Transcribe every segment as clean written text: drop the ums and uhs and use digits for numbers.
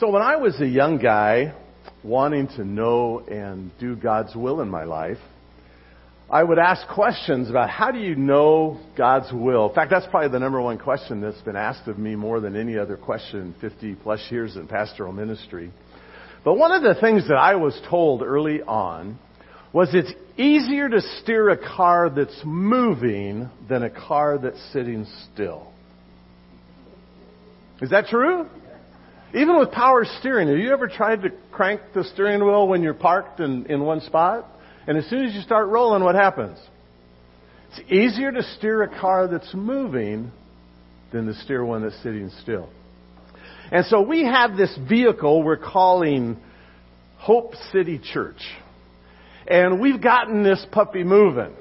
So when I was a young guy wanting to know and do God's will in my life, I would ask questions about how do you know God's will? In fact, that's probably the number one question that's been asked of me more than any other question 50 plus years in pastoral ministry. But one of the things that I was told early on was it's easier to steer a car that's moving than a car that's sitting still. Is that true? Even with power steering, have you ever tried to crank the steering wheel when you're parked in one spot? And as soon as you start rolling, what happens? It's easier to steer a car that's moving than to steer one that's sitting still. And so we have this vehicle we're calling Hope City Church. And we've gotten this puppy moving.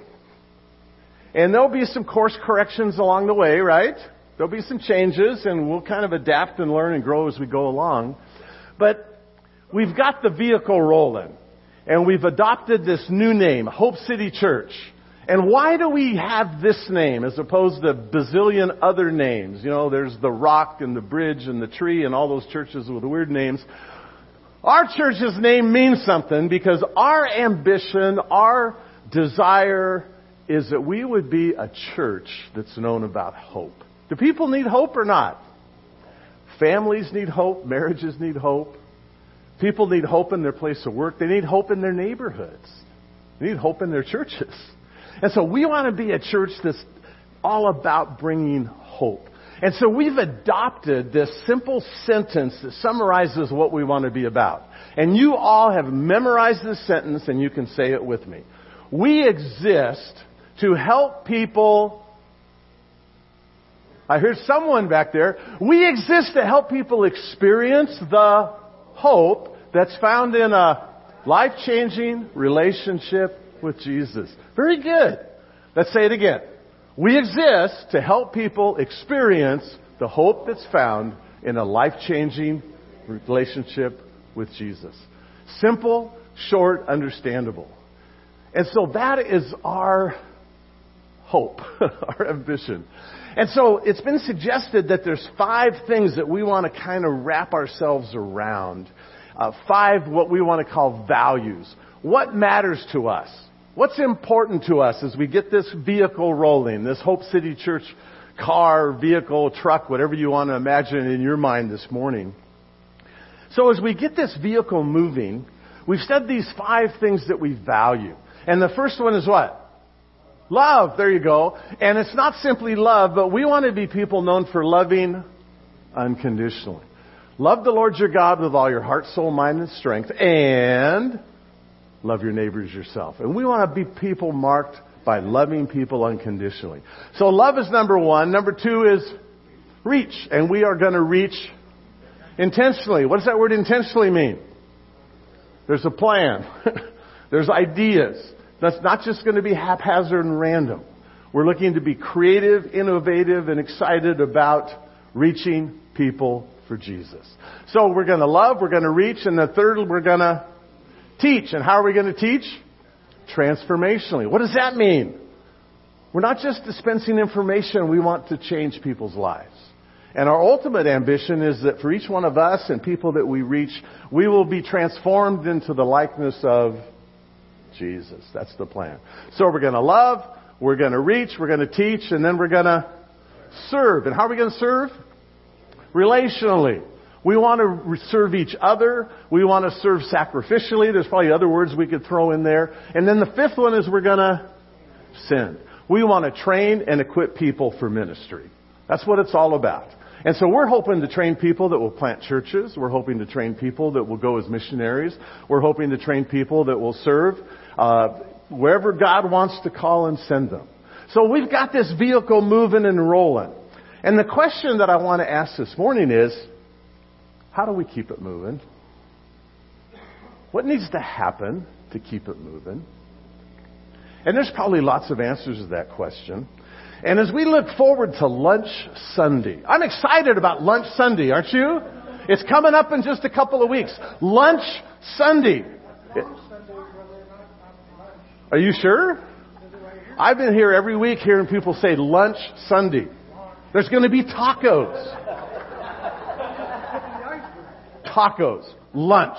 And there'll be some course corrections along the way, right? There'll be some changes, and we'll kind of adapt and learn and grow as we go along. But we've got the vehicle rolling, and we've adopted this new name, Hope City Church. And why do we have this name as opposed to bazillion other names? You know, there's the Rock and the Bridge and the Tree and all those churches with weird names. Our church's name means something because our ambition, our desire is that we would be a church that's known about hope. Do people need hope or not? Families need hope. Marriages need hope. People need hope in their place of work. They need hope in their neighborhoods. They need hope in their churches. And so we want to be a church that's all about bringing hope. And so we've adopted this simple sentence that summarizes what we want to be about. And you all have memorized this sentence, and you can say it with me. We exist to help people... I hear someone back there. We exist to help people experience the hope that's found in a life-changing relationship with Jesus. Very good. Let's say it again. We exist to help people experience the hope that's found in a life-changing relationship with Jesus. Simple, short, understandable. And so that is our hope, our ambition. And so it's been suggested that there's 5 things that we want to kind of wrap ourselves around. 5 what we want to call values. What matters to us? What's important to us as we get this vehicle rolling, this Hope City Church car, vehicle, truck, whatever you want to imagine in your mind this morning. So as we get this vehicle moving, we've said these 5 things that we value. And the first one is what? Love, there you go. And it's not simply love, but we want to be people known for loving unconditionally. Love the Lord your God with all your heart, soul, mind, and strength. And love your neighbors yourself. And we want to be people marked by loving people unconditionally. So love is number 1. Number 2 is reach. And we are going to reach intentionally. What does that word intentionally mean? There's a plan. There's ideas. That's not just going to be haphazard and random. We're looking to be creative, innovative, and excited about reaching people for Jesus. So we're going to love, we're going to reach, and the third, we're going to teach. And how are we going to teach? Transformationally. What does that mean? We're not just dispensing information. We want to change people's lives. And our ultimate ambition is that for each one of us and people that we reach, we will be transformed into the likeness of Jesus. That's the plan. So we're going to love, we're going to reach, we're going to teach, and then we're going to serve. And how are we going to serve? Relationally. We want to serve each other. We want to serve sacrificially. There's probably other words we could throw in there. And then the 5th one is we're going to send. We want to train and equip people for ministry. That's what it's all about. And so we're hoping to train people that will plant churches. We're hoping to train people that will go as missionaries. We're hoping to train people that will serve wherever God wants to call and send them. So we've got this vehicle moving and rolling. And the question that I want to ask this morning is, how do we keep it moving? What needs to happen to keep it moving? And there's probably lots of answers to that question. And as we look forward to Lunch Sunday, I'm excited about Lunch Sunday, aren't you? It's coming up in just a couple of weeks. Lunch Sunday. Are you sure? I've been here every week hearing people say Lunch Sunday. There's going to be tacos. tacos. Lunch.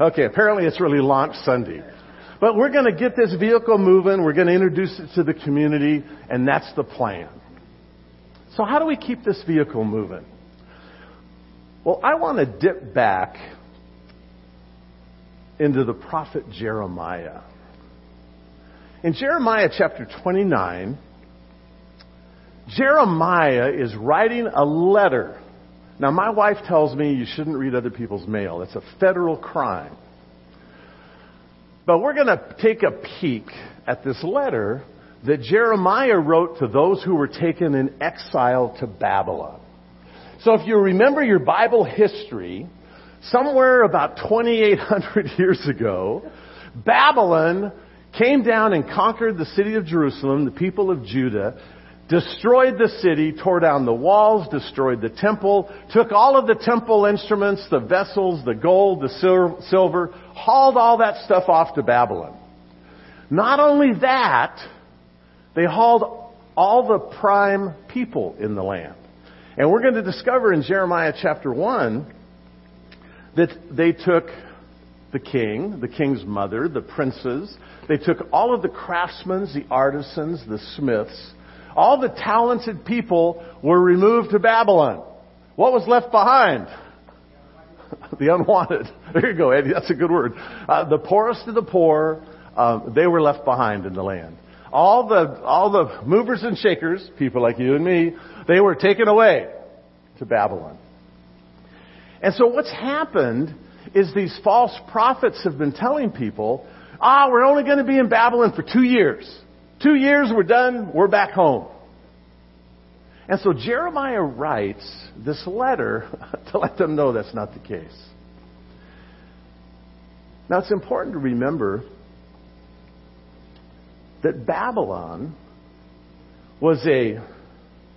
Okay, apparently it's really launch Sunday. But we're going to get this vehicle moving. We're going to introduce it to the community, and that's the plan. So how do we keep this vehicle moving? Well, I want to dip back into the prophet Jeremiah. In Jeremiah chapter 29, Jeremiah is writing a letter. Now, my wife tells me you shouldn't read other people's mail. It's a federal crime. But we're going to take a peek at this letter that Jeremiah wrote to those who were taken in exile to Babylon. So if you remember your Bible history, somewhere about 2,800 years ago, Babylon came down and conquered the city of Jerusalem, the people of Judah, destroyed the city, tore down the walls, destroyed the temple, took all of the temple instruments, the vessels, the gold, the silver, hauled all that stuff off to Babylon. Not only that, they hauled all the prime people in the land. And we're going to discover in Jeremiah chapter 1 that they took the king, the king's mother, the princes. They took all of the craftsmen, the artisans, the smiths. All the talented people were removed to Babylon. What was left behind? The unwanted. There you go, Eddie. That's a good word. The poorest of the poor, they were left behind in the land. All the movers and shakers, people like you and me, they were taken away to Babylon. And so what's happened is these false prophets have been telling people, we're only going to be in Babylon for 2 years. 2 years, we're done, we're back home. And so Jeremiah writes this letter to let them know that's not the case. Now, it's important to remember that Babylon was a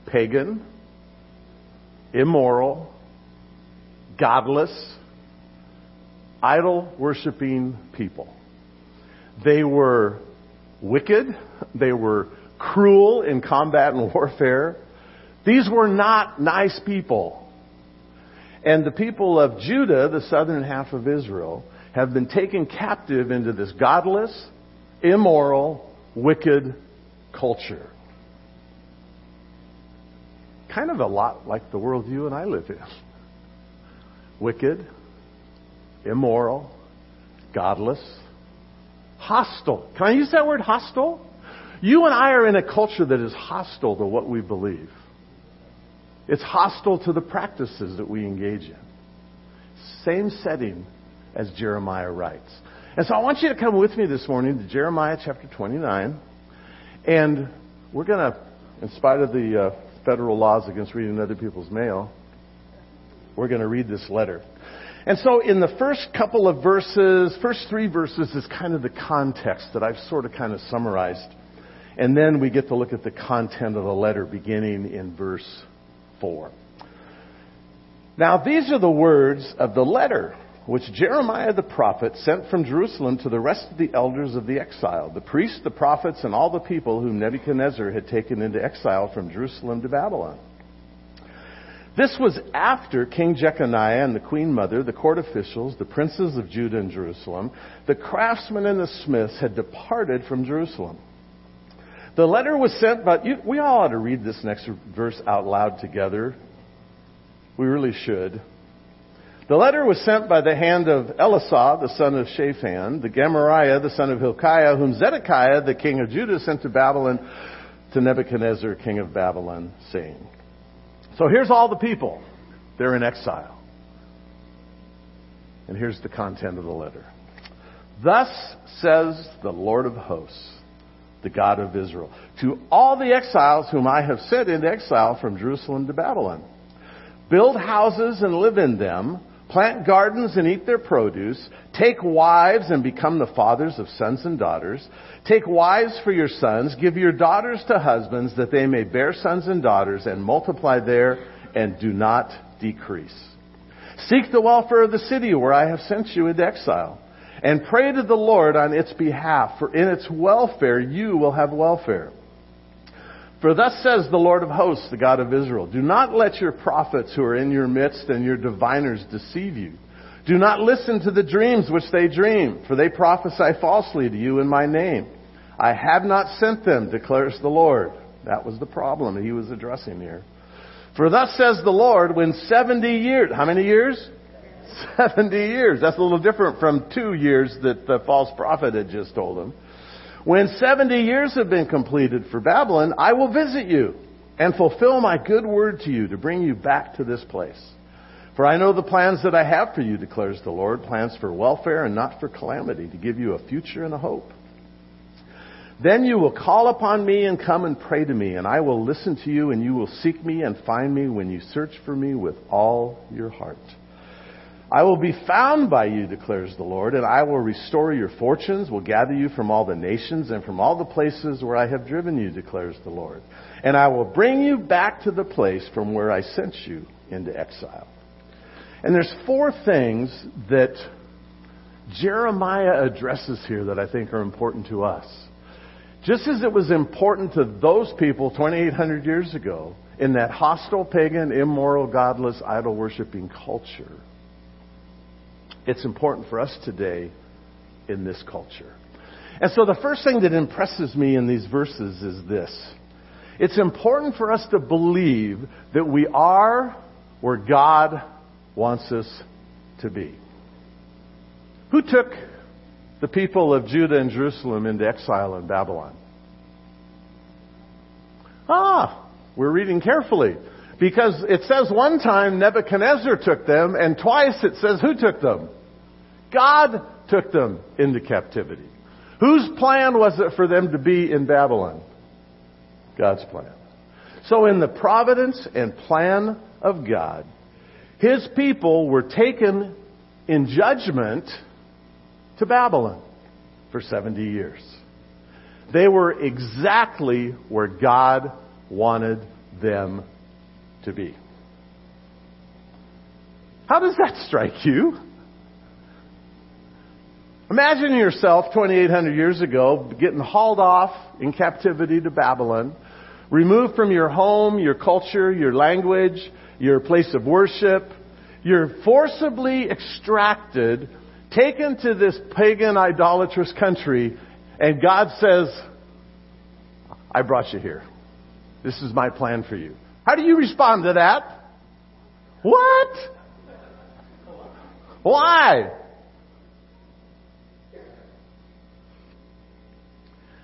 pagan, immoral, godless, idol-worshipping people. They were wicked. They were cruel in combat and warfare. These were not nice people. And the people of Judah, the southern half of Israel, have been taken captive into this godless, immoral, wicked culture. Kind of a lot like the world you and I live in. Wicked, immoral, godless, hostile. Can I use that word, hostile? You and I are in a culture that is hostile to what we believe. It's hostile to the practices that we engage in. Same setting as Jeremiah writes. And so I want you to come with me this morning to Jeremiah chapter 29. And we're going to, in spite of the federal laws against reading other people's mail, we're going to read this letter. And so in the first couple of verses, first three verses is kind of the context that I've sort of kind of summarized. And then we get to look at the content of the letter beginning in verse 4. Now, these are the words of the letter which Jeremiah the prophet sent from Jerusalem to the rest of the elders of the exile, the priests, the prophets, and all the people whom Nebuchadnezzar had taken into exile from Jerusalem to Babylon. This was after King Jeconiah and the queen mother, the court officials, the princes of Judah and Jerusalem, the craftsmen and the smiths had departed from Jerusalem. The letter was sent, but we all ought to read this next verse out loud together. We really should. The letter was sent by the hand of Elasah, the son of Shaphan, the Gemariah, the son of Hilkiah, whom Zedekiah, the king of Judah, sent to Babylon, to Nebuchadnezzar, king of Babylon, saying... So here's all the people. They're in exile. And here's the content of the letter. Thus says the Lord of hosts, the God of Israel, to all the exiles whom I have sent into exile from Jerusalem to Babylon. Build houses and live in them. Plant gardens and eat their produce. Take wives and become the fathers of sons and daughters. Take wives for your sons. Give your daughters to husbands that they may bear sons and daughters and multiply there and do not decrease. Seek the welfare of the city where I have sent you into exile and pray to the Lord on its behalf, for in its welfare you will have welfare. For thus says the Lord of hosts, the God of Israel, do not let your prophets who are in your midst and your diviners deceive you. Do not listen to the dreams which they dream, for they prophesy falsely to you in my name. I have not sent them, declares the Lord. That was the problem he was addressing here. For thus says the Lord, when 70 years... How many years? 70 years. That's a little different from 2 years that the false prophet had just told him. When 70 years have been completed for Babylon, I will visit you and fulfill my good word to you to bring you back to this place. For I know the plans that I have for you, declares the Lord, plans for welfare and not for calamity, to give you a future and a hope. Then you will call upon me and come and pray to me, and I will listen to you, and you will seek me and find me when you search for me with all your heart. I will be found by you, declares the Lord, and I will restore your fortunes, will gather you from all the nations and from all the places where I have driven you, declares the Lord. And I will bring you back to the place from where I sent you into exile. And there's four things that Jeremiah addresses here that I think are important to us. Just as it was important to those people 2,800 years ago in that hostile, pagan, immoral, godless, idol-worshipping culture, it's important for us today in this culture. And so the first thing that impresses me in these verses is this. It's important for us to believe that we are where God wants us to be. Who took the people of Judah and Jerusalem into exile in Babylon? We're reading carefully, because it says one time Nebuchadnezzar took them, and twice it says who took them? God took them into captivity. Whose plan was it for them to be in Babylon? God's plan. So in the providence and plan of God, His people were taken in judgment to Babylon for 70 years. They were exactly where God wanted them to be. How does that strike you? Imagine yourself 2,800 years ago getting hauled off in captivity to Babylon, removed from your home, your culture, your language, your place of worship. You're forcibly extracted, taken to this pagan, idolatrous country, and God says, I brought you here. This is my plan for you. How do you respond to that? What? Why?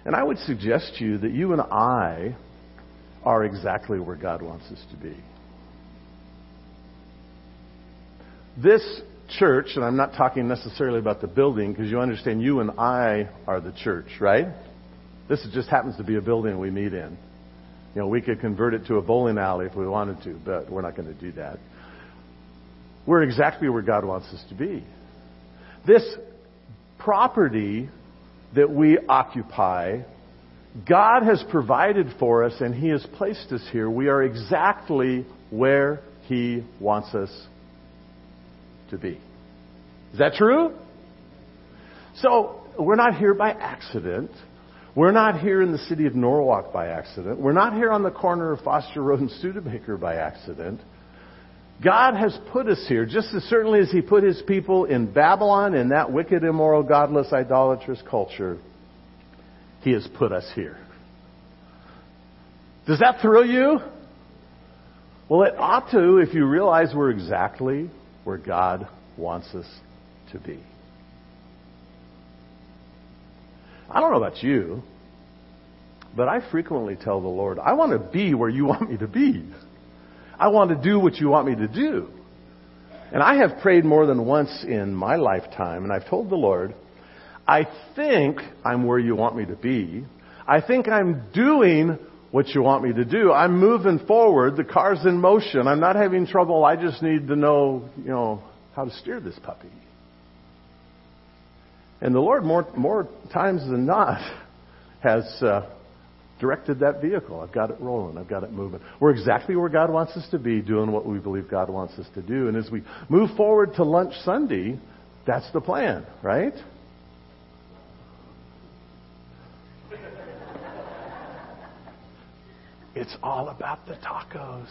And I would suggest to you that you and I are exactly where God wants us to be. This church, and I'm not talking necessarily about the building, because you understand you and I are the church, right? This just happens to be a building we meet in. You know, we could convert it to a bowling alley if we wanted to, but we're not going to do that. We're exactly where God wants us to be. This property that we occupy, God has provided for us, and He has placed us here. We are exactly where He wants us to be. Is that true? So we're not here by accident. We're not here in the city of Norwalk by accident. We're not here on the corner of Foster Road and Studebaker by accident. God has put us here, just as certainly as He put His people in Babylon, in that wicked, immoral, godless, idolatrous culture. He has put us here. Does that thrill you? Well, it ought to, if you realize we're exactly where God wants us to be. I don't know about you, but I frequently tell the Lord, I want to be where you want me to be. I want to do what you want me to do. And I have prayed more than once in my lifetime, and I've told the Lord, I think I'm where you want me to be. I think I'm doing what you want me to do. I'm moving forward. The car's in motion. I'm not having trouble. I just need to know, how to steer this puppy. And the Lord, more times than not, has directed that vehicle. I've got it rolling. I've got it moving. We're exactly where God wants us to be, doing what we believe God wants us to do. And as we move forward to lunch Sunday, that's the plan, right? It's all about the tacos.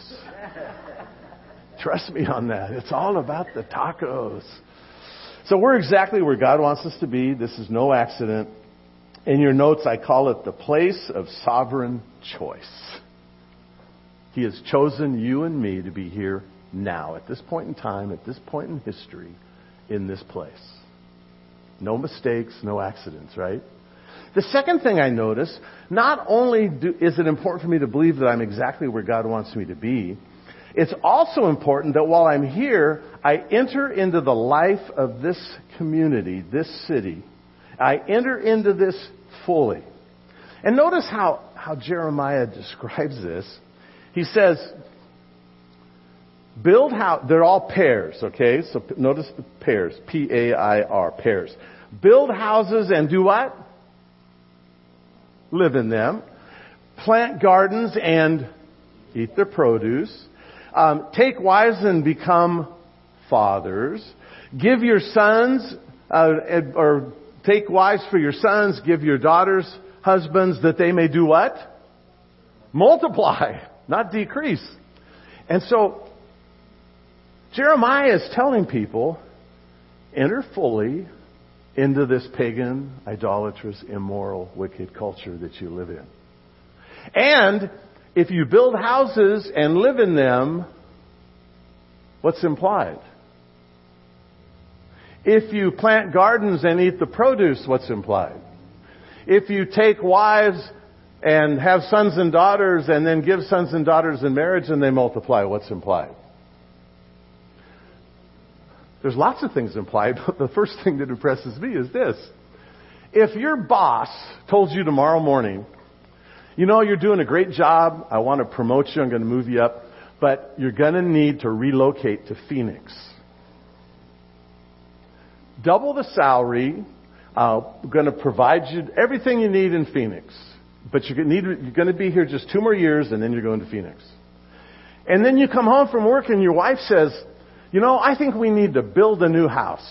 Trust me on that. It's all about the tacos. So we're exactly where God wants us to be. This is no accident. In your notes, I call it the place of sovereign choice. He has chosen you and me to be here now, at this point in time, at this point in history, in this place. No mistakes, no accidents, right? The second thing I notice, not only is it important for me to believe that I'm exactly where God wants me to be, it's also important that while I'm here, I enter into the life of this community, this city. I enter into this fully. And notice how Jeremiah describes this. He says, build house. They're all pairs, okay? So notice the pairs, P-A-I-R, pairs. Build houses and do what? Live in them. Plant gardens and eat their produce. Take wives and become fathers. Give your sons, or take wives for your sons. Give your daughters husbands that they may do what? Multiply, not decrease. And so Jeremiah is telling people, enter fully into this pagan, idolatrous, immoral, wicked culture that you live in. And if you build houses and live in them, what's implied? If you plant gardens and eat the produce, what's implied? If you take wives and have sons and daughters and then give sons and daughters in marriage and they multiply, what's implied? There's lots of things implied, but the first thing that impresses me is this. If your boss told you tomorrow morning, you know, you're doing a great job, I want to promote you, I'm going to move you up, but you're going to need to relocate to Phoenix. Double the salary, I'm going to provide you everything you need in Phoenix, but you're going to be here just 2 more years and then you're going to Phoenix. And then you come home from work and your wife says, you know, I think we need to build a new house.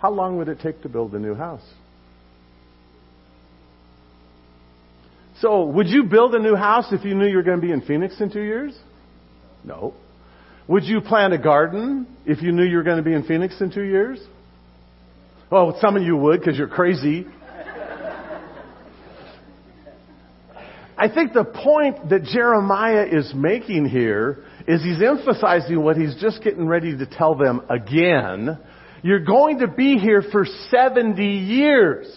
How long would it take to build a new house? So, would you build a new house if you knew you were going to be in Phoenix in 2 years? No. Would you plant a garden if you knew you were going to be in Phoenix in 2 years? Oh, some of you would because you're crazy. I think the point that Jeremiah is making here is he's emphasizing what he's just getting ready to tell them again. You're going to be here for 70 years.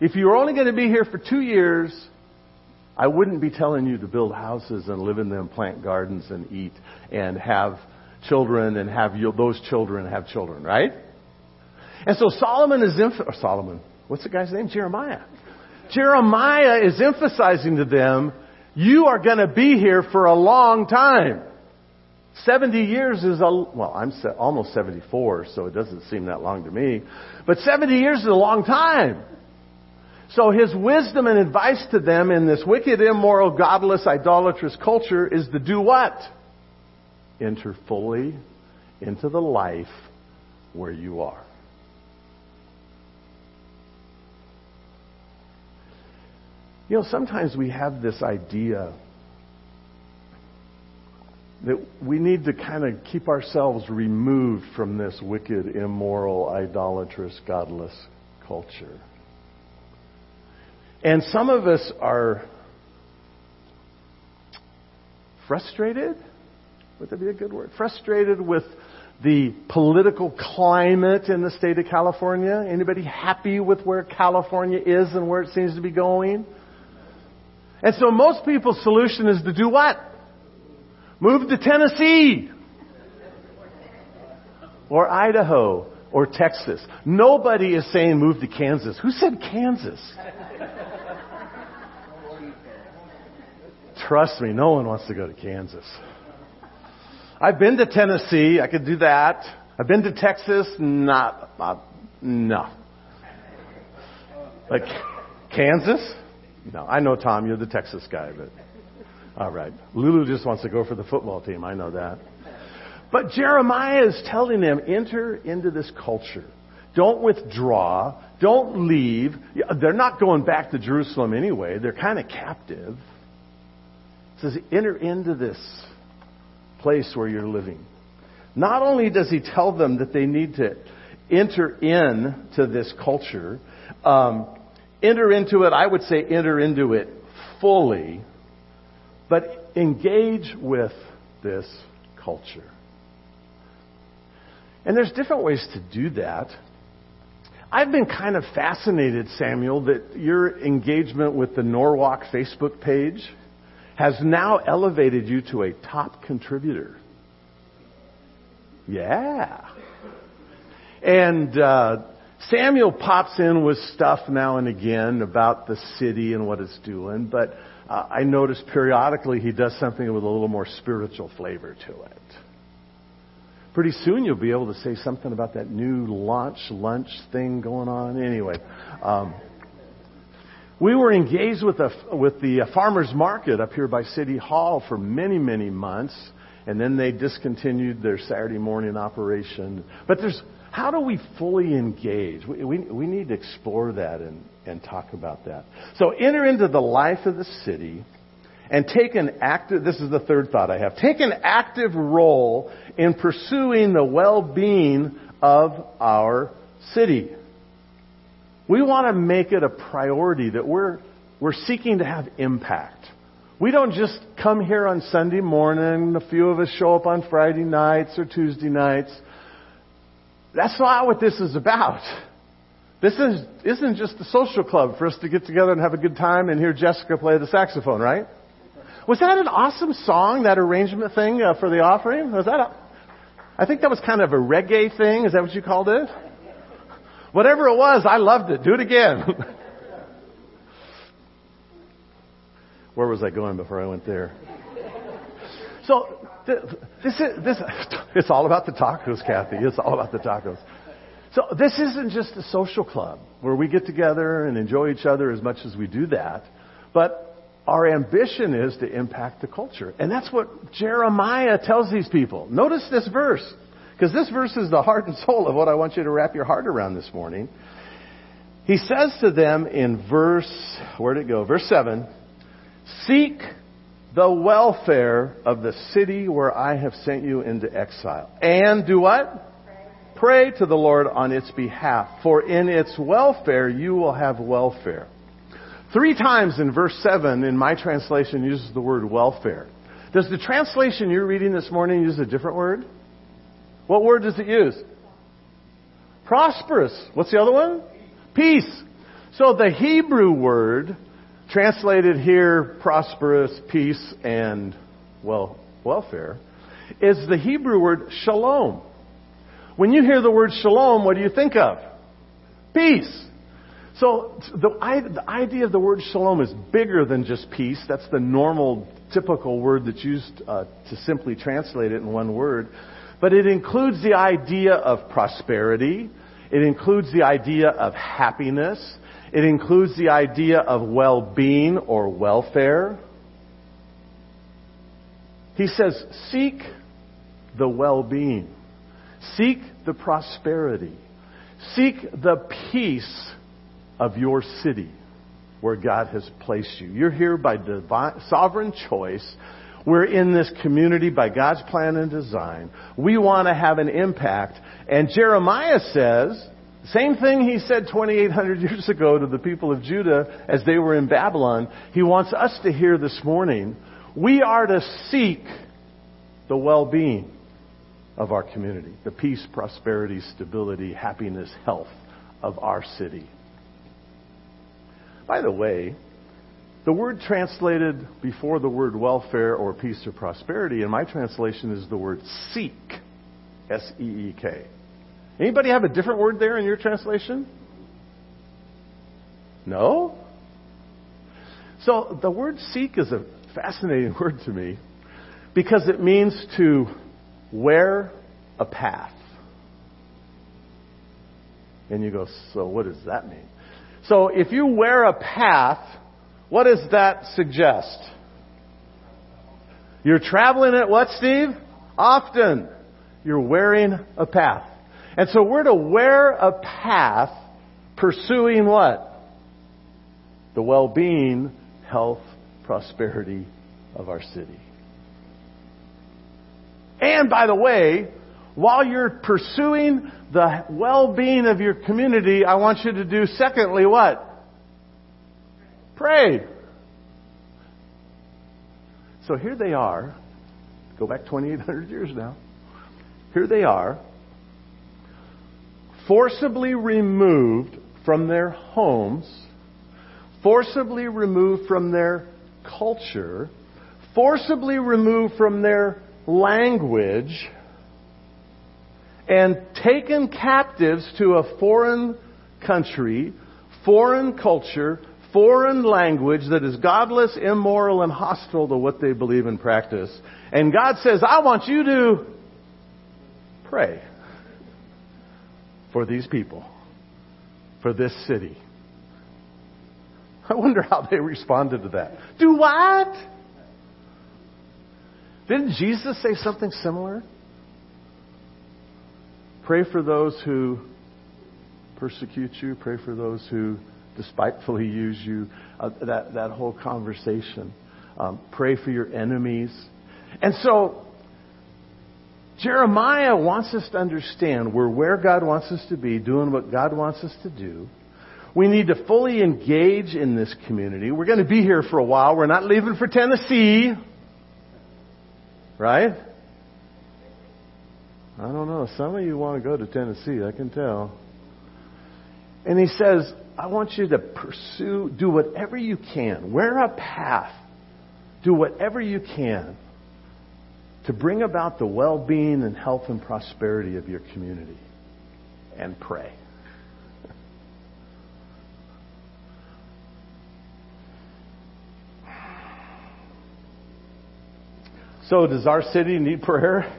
If you were only going to be here for 2 years, I wouldn't be telling you to build houses and live in them, plant gardens and eat and have children and have those children have children, right? And so what's the guy's name? Jeremiah. Jeremiah is emphasizing to them, you are going to be here for a long time. 70 years is I'm almost 74, so it doesn't seem that long to me. But 70 years is a long time. So his wisdom and advice to them in this wicked, immoral, godless, idolatrous culture is to do what? Enter fully into the life where you are. You know, sometimes we have this idea that we need to kind of keep ourselves removed from this wicked, immoral, idolatrous, godless culture. And some of us are frustrated. Would that be a good word? Frustrated with the political climate in the state of California. Anybody happy with where California is and where it seems to be going? And so most people's solution is to do what? Move to Tennessee or Idaho or Texas. Nobody is saying move to Kansas. Who said Kansas? Trust me, no one wants to go to Kansas. I've been to Tennessee. I could do that. I've been to Texas. No. Like Kansas? No, I know, Tom, you're the Texas guy, but all right. Lulu just wants to go for the football team. I know that. But Jeremiah is telling them, enter into this culture. Don't withdraw. Don't leave. They're not going back to Jerusalem anyway. They're kind of captive. says, enter into this place where you're living. Not only does he tell them that they need to enter into this culture, enter into it, I would say enter into it fully, but engage with this culture. And there's different ways to do that. I've been kind of fascinated, Samuel, that your engagement with the Norwalk Facebook page has now elevated you to a top contributor. Yeah. And Samuel pops in with stuff now and again about the city and what it's doing, but I notice periodically he does something with a little more spiritual flavor to it. Pretty soon you'll be able to say something about that new lunch thing going on. Anyway, we were engaged with the farmers market up here by City Hall for many, many months, and then they discontinued their Saturday morning operation. But how do we fully engage? We need to explore that and talk about that. So enter into the life of the city. And take an active, this is the third thought I have, take an active role in pursuing the well-being of our city. We want to make it a priority that we're seeking to have impact. We don't just come here on Sunday morning, a few of us show up on Friday nights or Tuesday nights. That's not what this is about. This isn't just a social club for us to get together and have a good time and hear Jessica play the saxophone, right? Was that an awesome song, that arrangement thing for the offering? Was that? I think that was kind of a reggae thing. Is that what you called it? Whatever it was, I loved it. Do it again. Where was I going before I went there? So it's all about the tacos, Kathy. It's all about the tacos. So this isn't just a social club where we get together and enjoy each other as much as we do that, but our ambition is to impact the culture. And that's what Jeremiah tells these people. Notice this verse, because this verse is the heart and soul of what I want you to wrap your heart around this morning. He says to them in verse 7, seek the welfare of the city where I have sent you into exile. And do what? Pray to the Lord on its behalf, for in its welfare you will have welfare. 3 times in verse 7 in my translation uses the word welfare. Does the translation you're reading this morning use a different word? What word does it use? Prosperous. What's the other one? Peace. So the Hebrew word translated here, prosperous, peace, and welfare, is the Hebrew word shalom. When you hear the word shalom, what do you think of? Peace. So the idea of the word shalom is bigger than just peace. That's the normal, typical word that's used to simply translate it in one word. But it includes the idea of prosperity. It includes the idea of happiness. It includes the idea of well-being or welfare. He says, seek the well-being. Seek the prosperity. Seek the peace of your city where God has placed you. You're here by divine, sovereign choice. We're in this community by God's plan and design. We want to have an impact. And Jeremiah says, same thing he said 2,800 years ago to the people of Judah as they were in Babylon. He wants us to hear this morning, we are to seek the well-being of our community, the peace, prosperity, stability, happiness, health of our city. By the way, the word translated before the word welfare or peace or prosperity in my translation is the word seek, S-E-E-K. Anybody have a different word there in your translation? No? So the word seek is a fascinating word to me because it means to wear a path. And you go, so what does that mean? So if you wear a path, what does that suggest? You're traveling it what, Steve? Often. You're wearing a path. And so we're to wear a path pursuing what? The well-being, health, prosperity, of our city. And by the way, while you're pursuing the well-being of your community, I want you to do, secondly, what? Pray. So here they are. Go back 2,800 years now. Here they are, forcibly removed from their homes, forcibly removed from their culture, forcibly removed from their language, and taken captives to a foreign country, foreign culture, foreign language that is godless, immoral, and hostile to what they believe and practice. And God says, I want you to pray for these people, for this city. I wonder how they responded to that. Do what? Didn't Jesus say something similar? Pray for those who persecute you. Pray for those who despitefully use you. That whole conversation. Pray for your enemies. And so, Jeremiah wants us to understand we're where God wants us to be, doing what God wants us to do. We need to fully engage in this community. We're going to be here for a while. We're not leaving for Tennessee. Right? I don't know. Some of you want to go to Tennessee, I can tell. And he says, I want you to pursue, do whatever you can. Wear a path. Do whatever you can to bring about the well-being and health and prosperity of your community. And pray. So does our city need prayer?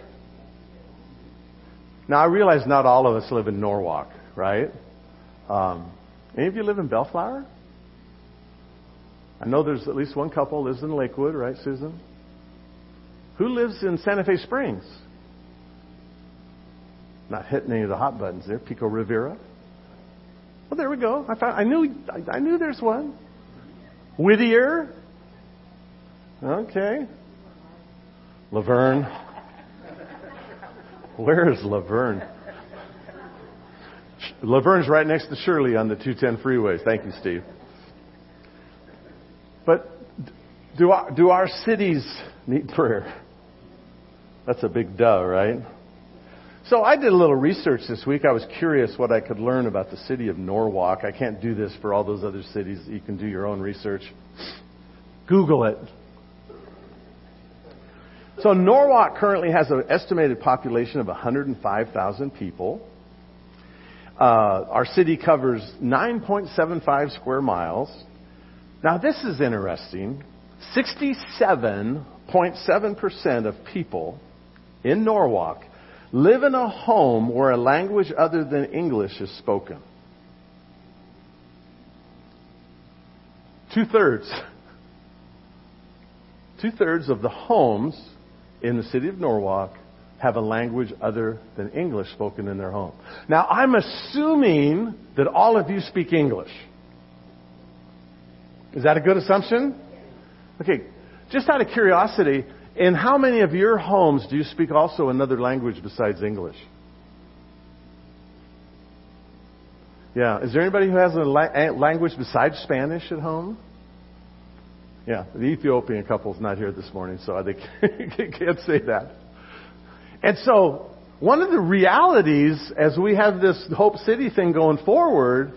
Now, I realize not all of us live in Norwalk, right? Any of you live in Bellflower? I know there's at least one couple lives in Lakewood, right, Susan? Who lives in Santa Fe Springs? Not hitting any of the hot buttons there. Pico Rivera. Well, there we go. I knew there's one. Whittier. Okay. Laverne. Where is Laverne? Laverne's right next to Shirley on the 210 freeways. Thank you, Steve. But do our cities need prayer? That's a big duh, right? So I did a little research this week. I was curious what I could learn about the city of Norwalk. I can't do this for all those other cities. You can do your own research. Google it. So Norwalk currently has an estimated population of 105,000 people. Our city covers 9.75 square miles. Now this is interesting. 67.7% of people in Norwalk live in a home where a language other than English is spoken. 2/3. 2/3 of the homes in the city of Norwalk have a language other than English spoken in their home. Now, I'm assuming that all of you speak English. Is that a good assumption? Okay, just out of curiosity, in how many of your homes do you speak also another language besides English? Yeah, is there anybody who has a language besides Spanish at home? Yeah, the Ethiopian couple's not here this morning, so they can't say that. And so, one of the realities as we have this Hope City thing going forward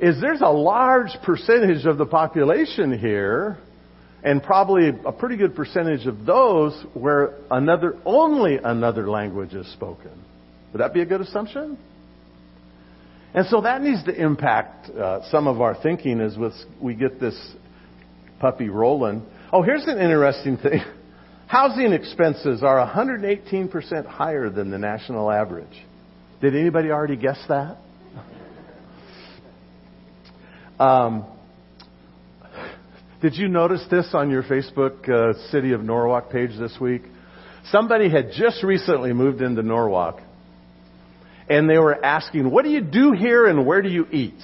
is there's a large percentage of the population here, and probably a pretty good percentage of those where only another language is spoken. Would that be a good assumption? And so that needs to impact some of our thinking as we get this puppy rolling. Oh, here's an interesting thing. Housing expenses are 118% higher than the national average. Did anybody already guess that? Did you notice this on your Facebook City of Norwalk page this week? Somebody had just recently moved into Norwalk, and they were asking, what do you do here and where do you eat?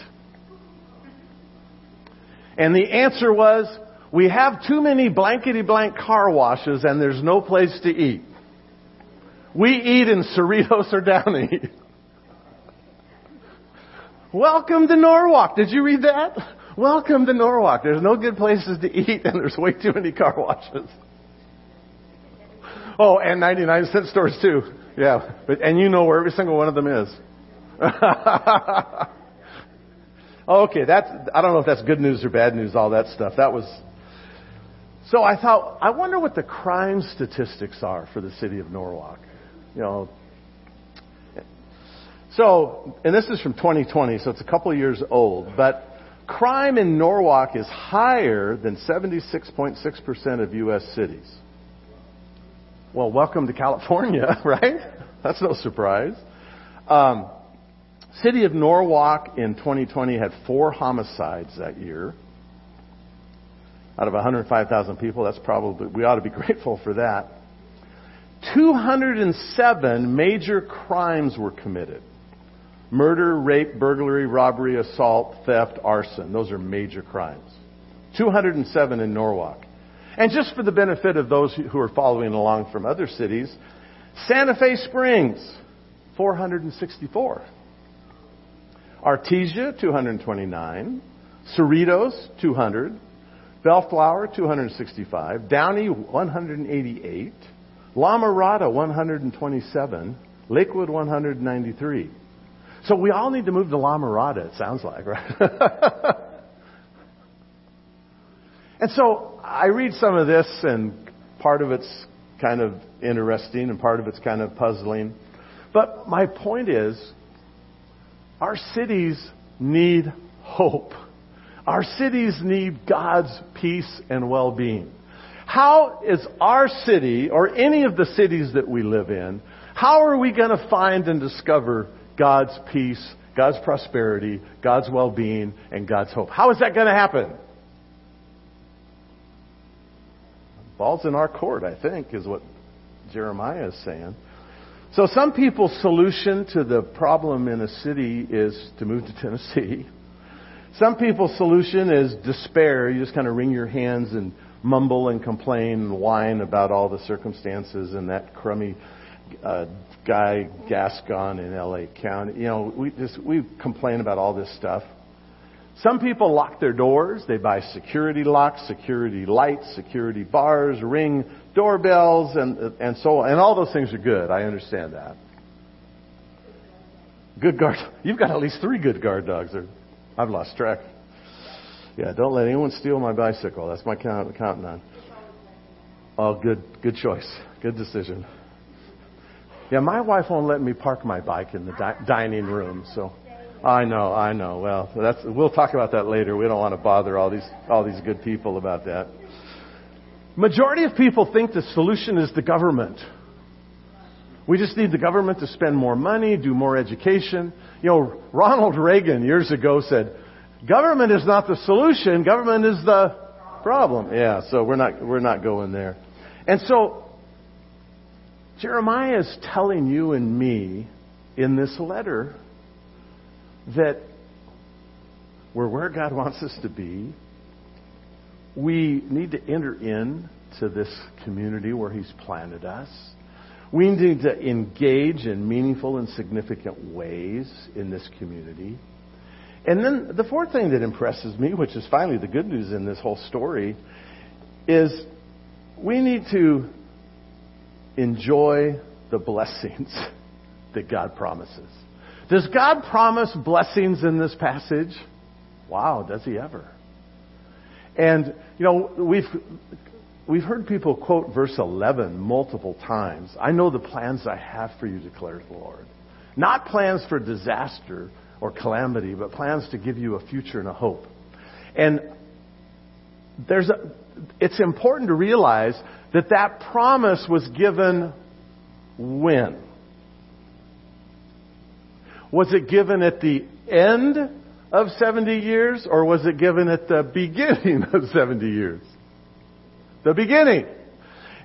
And the answer was, We have too many blankety-blank car washes and there's no place to eat. We eat in Cerritos or Downey. Welcome to Norwalk. Did you read that? Welcome to Norwalk. There's no good places to eat and there's way too many car washes. Oh, and 99-cent stores too. Yeah. And you know where every single one of them is. Okay, I don't know if that's good news or bad news, all that stuff. So I thought, I wonder what the crime statistics are for the city of Norwalk. You know. So, and this is from 2020, so it's a couple of years old, but crime in Norwalk is higher than 76.6% of U.S. cities. Well, welcome to California, right? That's no surprise. City of Norwalk in 2020 had 4 homicides that year. Out of 105,000 people, we ought to be grateful for that. 207 major crimes were committed. Murder, rape, burglary, robbery, assault, theft, arson. Those are major crimes. 207 in Norwalk. And just for the benefit of those who are following along from other cities, Santa Fe Springs, 464. Artesia, 229. Cerritos, 200. Bellflower, 265. Downey, 188. La Mirada, 127. Lakewood, 193. So we all need to move to La Mirada, it sounds like, right? And so I read some of this, and part of it's kind of interesting and part of it's kind of puzzling. But my point is, our cities need hope. Our cities need God's peace and well-being. How is our city, or any of the cities that we live in, how are we going to find and discover God's peace, God's prosperity, God's well-being, and God's hope? How is that going to happen? Ball's in our court, I think, is what Jeremiah is saying. So some people's solution to the problem in a city is to move to Tennessee. Some people's solution is despair. You just kind of wring your hands and mumble and complain and whine about all the circumstances and that crummy guy Gascon in L.A. County. You know, we complain about all this stuff. Some people lock their doors. They buy security locks, security lights, security bars, ring doorbells, and so on. And all those things are good. I understand that. Good guard. You've got at least 3 good guard dogs. I've lost track. Yeah, don't let anyone steal my bicycle. That's my counting on. Oh, good choice. Good decision. Yeah, my wife won't let me park my bike in the dining room. So, I know. Well, we'll talk about that later. We don't want to bother all these good people about that. Majority of people think the solution is the government. We just need the government to spend more money, do more education. You know, Ronald Reagan years ago said, "Government is not the solution. Government is the problem." Yeah, so we're not going there. And so Jeremiah is telling you and me in this letter that we're where God wants us to be. We need to enter into this community where He's planted us. We need to engage in meaningful and significant ways in this community. And then the fourth thing that impresses me, which is finally the good news in this whole story, is we need to enjoy the blessings that God promises. Does God promise blessings in this passage? Wow, does He ever? And, you know, we've heard people quote verse 11 multiple times. "I know the plans I have for you," declares the Lord. "Not plans for disaster or calamity, but plans to give you a future and a hope." And it's important to realize that promise was given when? Was it given at the end of 70 years, or was it given at the beginning of 70 years? The beginning.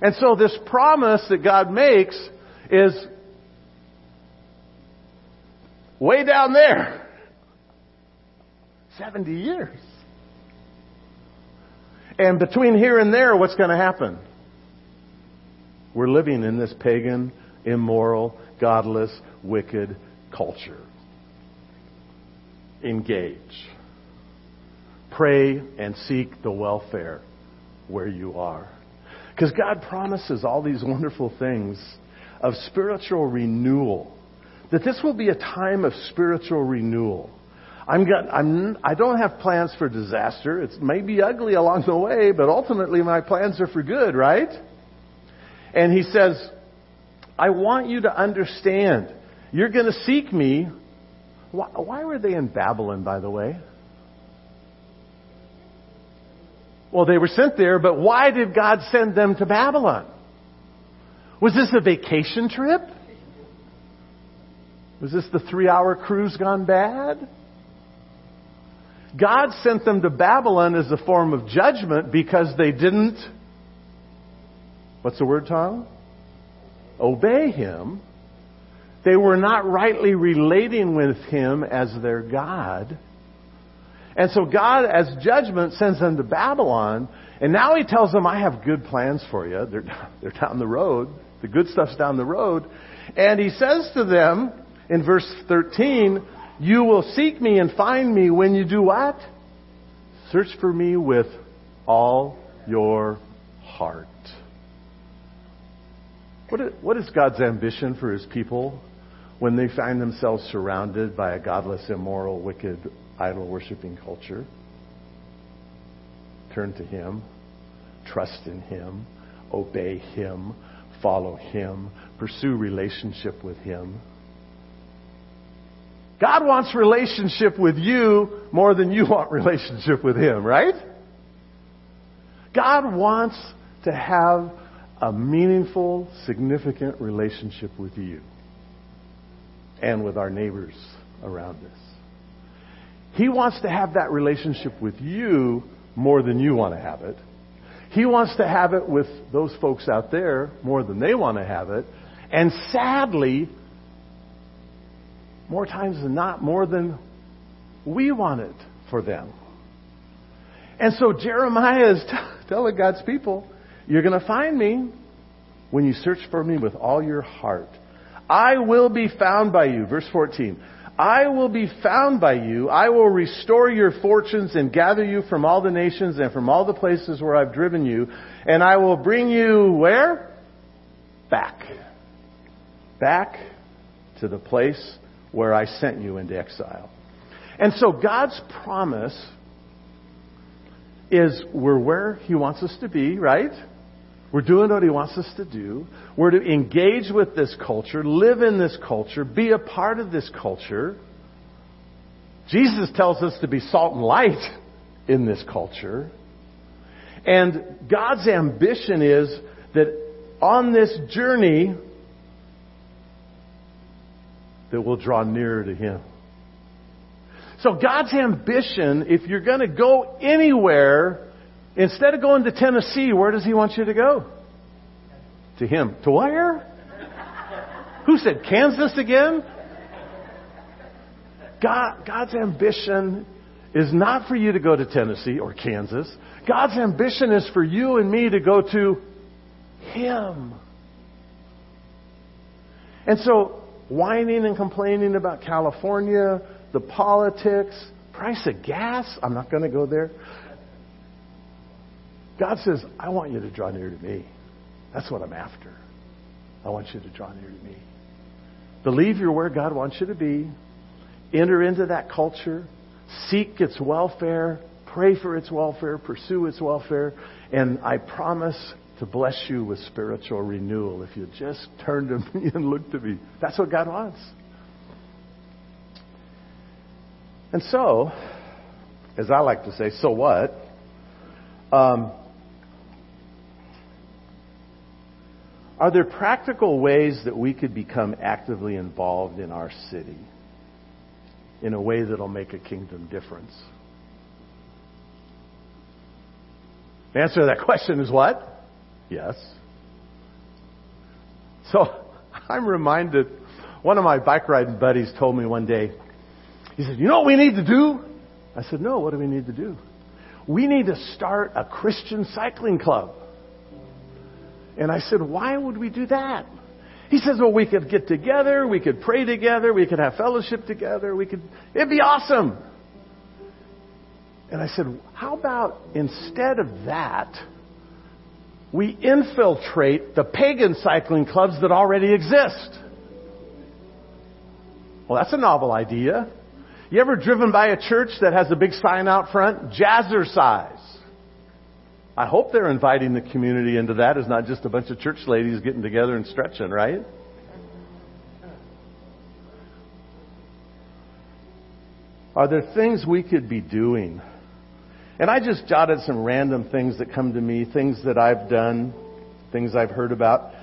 And so this promise that God makes is way down there. 70 years. And between here and there, what's going to happen? We're living in this pagan, immoral, godless, wicked culture. Engage. Pray and seek the welfare where you are. Because God promises all these wonderful things of spiritual renewal. That this will be a time of spiritual renewal. I don't have plans for disaster. It may be ugly along the way, but ultimately my plans are for good, right? And he says, I want you to understand. You're going to seek me. Why were they in Babylon, by the way? Well, they were sent there, but why did God send them to Babylon? Was this a vacation trip? Was this the 3-hour cruise gone bad? God sent them to Babylon as a form of judgment because they didn't, what's the word, Tom? Obey Him. They were not rightly relating with Him as their God. And so God, as judgment, sends them to Babylon. And now He tells them, I have good plans for you. They're down the road. The good stuff's down the road. And He says to them in verse 13, you will seek me and find me when you do what? Search for me with all your heart. What is God's ambition for His people when they find themselves surrounded by a godless, immoral, wicked, idol-worshipping culture? Turn to Him. Trust in Him. Obey Him. Follow Him. Pursue relationship with Him. God wants relationship with you more than you want relationship with Him, right? God wants to have a meaningful, significant relationship with you and with our neighbors around us. He wants to have that relationship with you more than you want to have it. He wants to have it with those folks out there more than they want to have it. And sadly, more times than not, more than we want it for them. And so Jeremiah is telling God's people, you're going to find me when you search for me with all your heart. I will be found by you. Verse 14. I will be found by you. I will restore your fortunes and gather you from all the nations and from all the places where I've driven you. And I will bring you where? Back. Back to the place where I sent you into exile. And so God's promise is we're where He wants us to be, right? We're doing what He wants us to do. We're to engage with this culture, live in this culture, be a part of this culture. Jesus tells us to be salt and light in this culture. And God's ambition is that on this journey, that we'll draw nearer to Him. So God's ambition, if you're going to go anywhere, instead of going to Tennessee, where does He want you to go? To Him. To where? Who said Kansas again? God's ambition is not for you to go to Tennessee or Kansas. God's ambition is for you and me to go to Him. And so, whining and complaining about California, the politics, price of gas. I'm not going to go there. God says, I want you to draw near to me. That's what I'm after. I want you to draw near to me. Believe you're where God wants you to be. Enter into that culture. Seek its welfare. Pray for its welfare. Pursue its welfare. And I promise to bless you with spiritual renewal if you just turn to me and look to me. That's what God wants. And so, as I like to say, so what? Are there practical ways that we could become actively involved in our city in a way that'll make a kingdom difference? The answer to that question is what? Yes. So I'm reminded, one of my bike riding buddies told me one day, he said, you know what we need to do? I said, no, what do we need to do? we need to start a Christian cycling club. And I said, why would we do that? He says, well, we could get together, we could pray together, we could have fellowship together, it'd be awesome. And I said, how about instead of that, we infiltrate the pagan cycling clubs that already exist? Well, that's a novel idea. You ever driven by a church that has a big sign out front, Jazzercise? I hope they're inviting the community into that. It's not just a bunch of church ladies getting together and stretching, right? Are there things we could be doing? And I just jotted some random things that come to me, things that I've done, things I've heard about.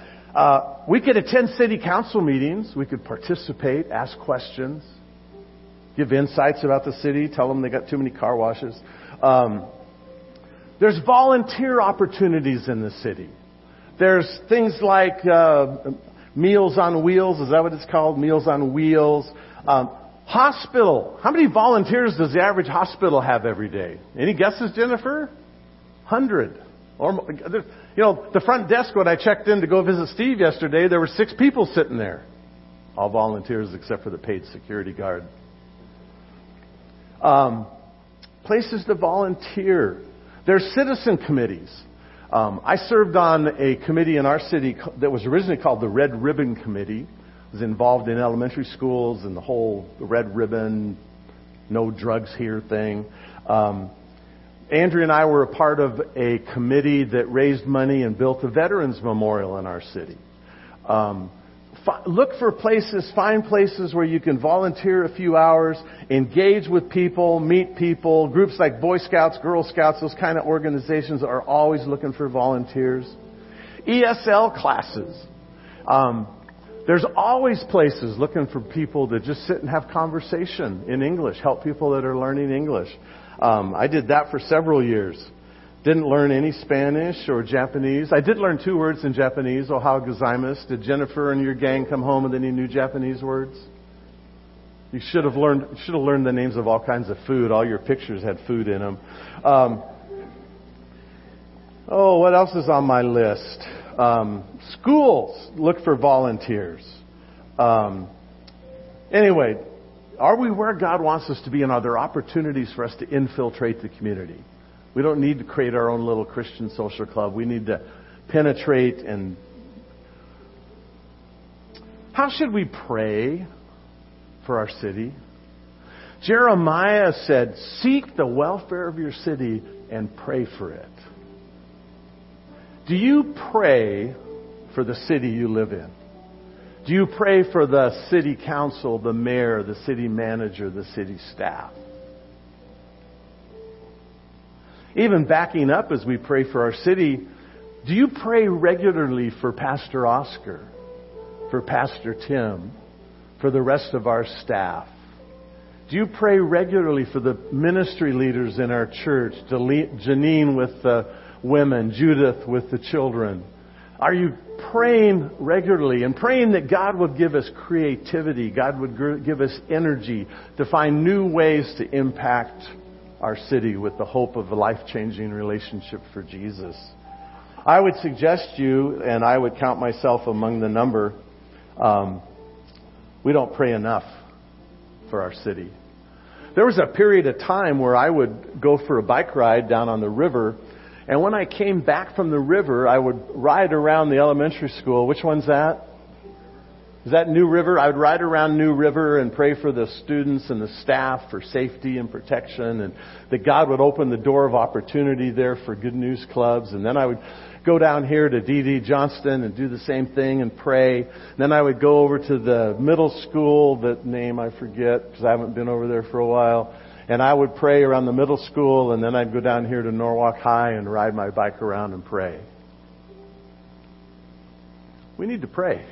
We could attend city council meetings. We could participate, ask questions, give insights about the city, tell them they got too many car washes. There's volunteer opportunities in the city. There's things like Meals on Wheels. Is that what it's called? Meals on Wheels. Hospital. How many volunteers does the average hospital have every day? Any guesses, Jennifer? 100. Or, you know, the front desk, when I checked in to go visit Steve yesterday, there were 6 people sitting there. All volunteers except for the paid security guard. Places to volunteer. There's citizen committees. I served on a committee in our city that was originally called the Red Ribbon Committee. It was involved in elementary schools and the whole red ribbon, no drugs here thing. Andrea and I were a part of a committee that raised money and built a veterans memorial in our city. Look for places, find places where you can volunteer a few hours, engage with people, meet people. Groups like Boy Scouts, Girl Scouts, those kind of organizations are always looking for volunteers. ESL classes. There's always places looking for people to just sit and have conversation in English, help people that are learning English. I did that for several years. Didn't learn any Spanish or Japanese. I did learn 2 words in Japanese, ohayou gozaimasu. Did Jennifer and your gang come home with any new Japanese words? You should have learned the names of all kinds of food. All your pictures had food in them. What else is on my list? Schools look for volunteers. Anyway, are we where God wants us to be, and are there opportunities for us to infiltrate the community? We don't need to create our own little Christian social club. We need to penetrate. And how should we pray for our city? Jeremiah said, seek the welfare of your city and pray for it. Do you pray for the city you live in? Do you pray for the city council, the mayor, the city manager, the city staff? Even backing up as we pray for our city, do you pray regularly for Pastor Oscar, for Pastor Tim, for the rest of our staff? Do you pray regularly for the ministry leaders in our church, Janine with the women, Judith with the children? Are you praying regularly and praying that God would give us creativity, God would give us energy to find new ways to impact our city with the hope of a life-changing relationship for Jesus? I would suggest you, and I would count myself among the number, we don't pray enough for our city. There was a period of time where I would go for a bike ride down on the river, and when I came back from the river, I would ride around the elementary school. Which one's that? Is that New River? I would ride around New River and pray for the students and the staff for safety and protection, and that God would open the door of opportunity there for good news clubs. And then I would go down here to D.D. Johnston and do the same thing and pray. And then I would go over to the middle school, that name I forget because I haven't been over there for a while, and I would pray around the middle school. And then I'd go down here to Norwalk High and ride my bike around and pray. We need to pray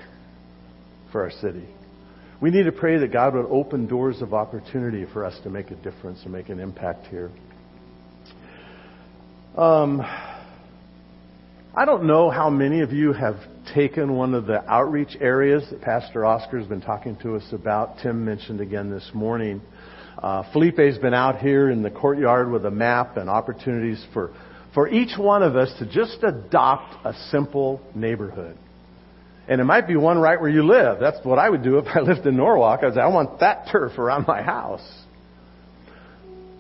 for our city. We need to pray that God would open doors of opportunity for us to make a difference and make an impact here. I don't know how many of you have taken one of the outreach areas that Pastor Oscar's been talking to us about. Tim mentioned again this morning. Felipe's been out here in the courtyard with a map and opportunities for each one of us to just adopt a simple neighborhood. And it might be one right where you live. That's what I would do if I lived in Norwalk. I would say, I want that turf around my house.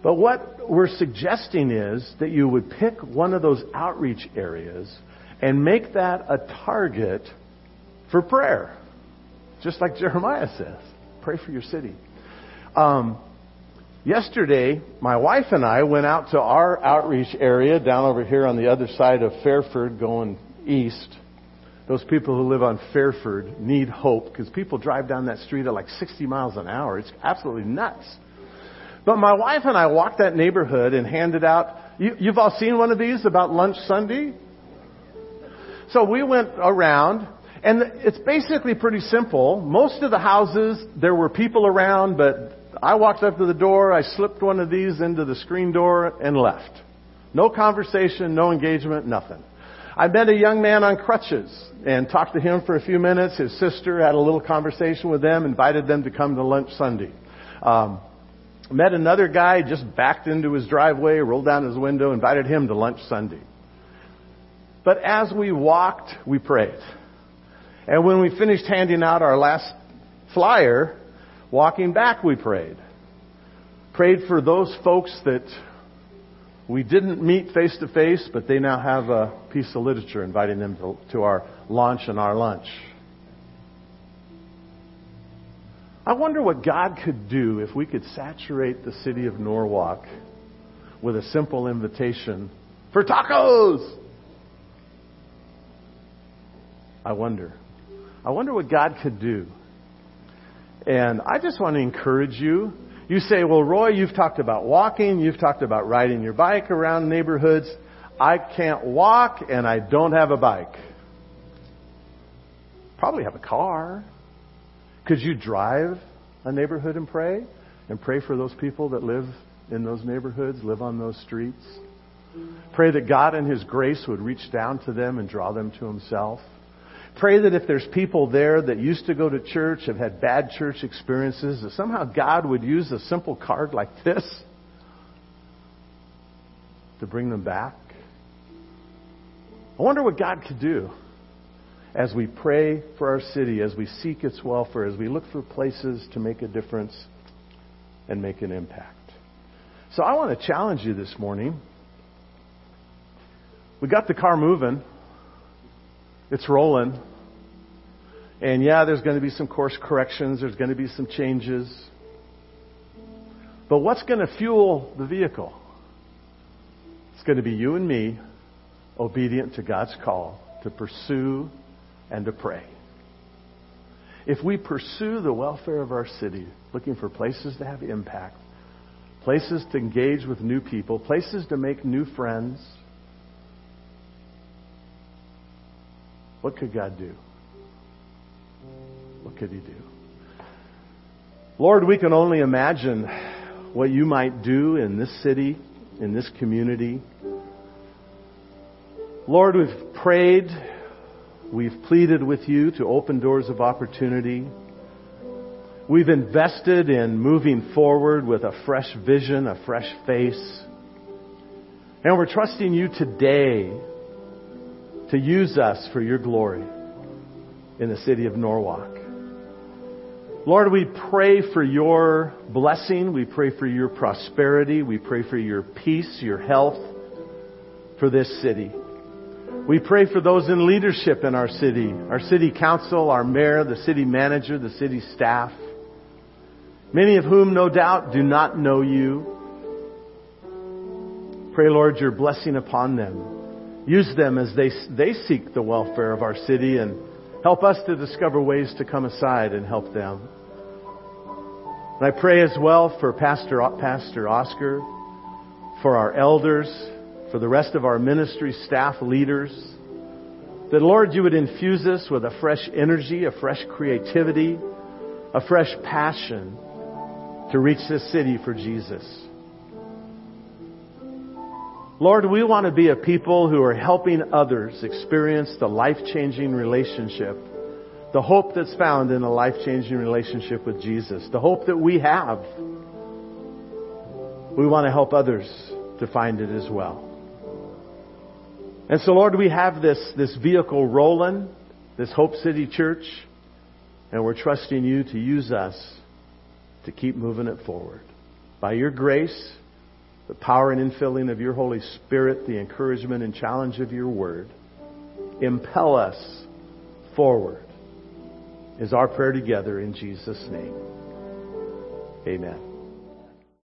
But what we're suggesting is that you would pick one of those outreach areas and make that a target for prayer. Just like Jeremiah says, pray for your city. Yesterday, my wife and I went out to our outreach area down over here on the other side of Fairford going east. Those people who live on Fairford need hope because people drive down that street at like 60 miles an hour. It's absolutely nuts. But my wife and I walked that neighborhood and handed out... You've all seen one of these about lunch Sunday? So we went around, and it's basically pretty simple. Most of the houses, there were people around, but I walked up to the door, I slipped one of these into the screen door and left. No conversation, no engagement, nothing. I met a young man on crutches and talked to him for a few minutes. His sister had a little conversation with them, invited them to come to lunch Sunday. Met another guy, just backed into his driveway, rolled down his window, invited him to lunch Sunday. But as we walked, we prayed. And when we finished handing out our last flyer, walking back, we prayed. Prayed for those folks that we didn't meet face to face, but they now have a piece of literature inviting them to our launch and our lunch. I wonder what God could do if we could saturate the city of Norwalk with a simple invitation for tacos. I wonder what God could do. And I just want to encourage you. You say, well, Roy, you've talked about walking. You've talked about riding your bike around neighborhoods. I can't walk and I don't have a bike. Probably have a car. Could you drive a neighborhood and pray? And pray for those people that live in those neighborhoods, live on those streets. Pray that God in His grace would reach down to them and draw them to Himself. Pray that if there's people there that used to go to church, have had bad church experiences, that somehow God would use a simple card like this to bring them back. I wonder what God could do as we pray for our city, as we seek its welfare, as we look for places to make a difference and make an impact. So I want to challenge you this morning. We got the car moving. It's rolling. And yeah, there's going to be some course corrections. There's going to be some changes. But what's going to fuel the vehicle? It's going to be you and me, obedient to God's call to pursue and to pray. If we pursue the welfare of our city, looking for places to have impact, places to engage with new people, places to make new friends, what could God do? What could He do? Lord, we can only imagine what You might do in this city, in this community. Lord, we've prayed, we've pleaded with You to open doors of opportunity. We've invested in moving forward with a fresh vision, a fresh face. And we're trusting You today to use us for Your glory in the city of Norwalk. Lord, we pray for Your blessing. We pray for Your prosperity. We pray for Your peace, Your health for this city. We pray for those in leadership in our city council, our mayor, the city manager, the city staff, many of whom, no doubt, do not know You. Pray, Lord, Your blessing upon them. Use them as they seek the welfare of our city and help us to discover ways to come aside and help them. And I pray as well for Pastor Oscar, for our elders, for the rest of our ministry staff leaders, that, Lord, You would infuse us with a fresh energy, a fresh creativity, a fresh passion to reach this city for Jesus. Lord, we want to be a people who are helping others experience the life-changing relationship, the hope that's found in a life-changing relationship with Jesus, the hope that we have we want to help others to find it as well. And so, Lord, we have this vehicle rolling, this Hope City Church, and we're trusting you to use us to keep moving it forward. By your grace, the power and infilling of your Holy Spirit, the encouragement and challenge of your word, impel us forward is our prayer together in Jesus' name. Amen.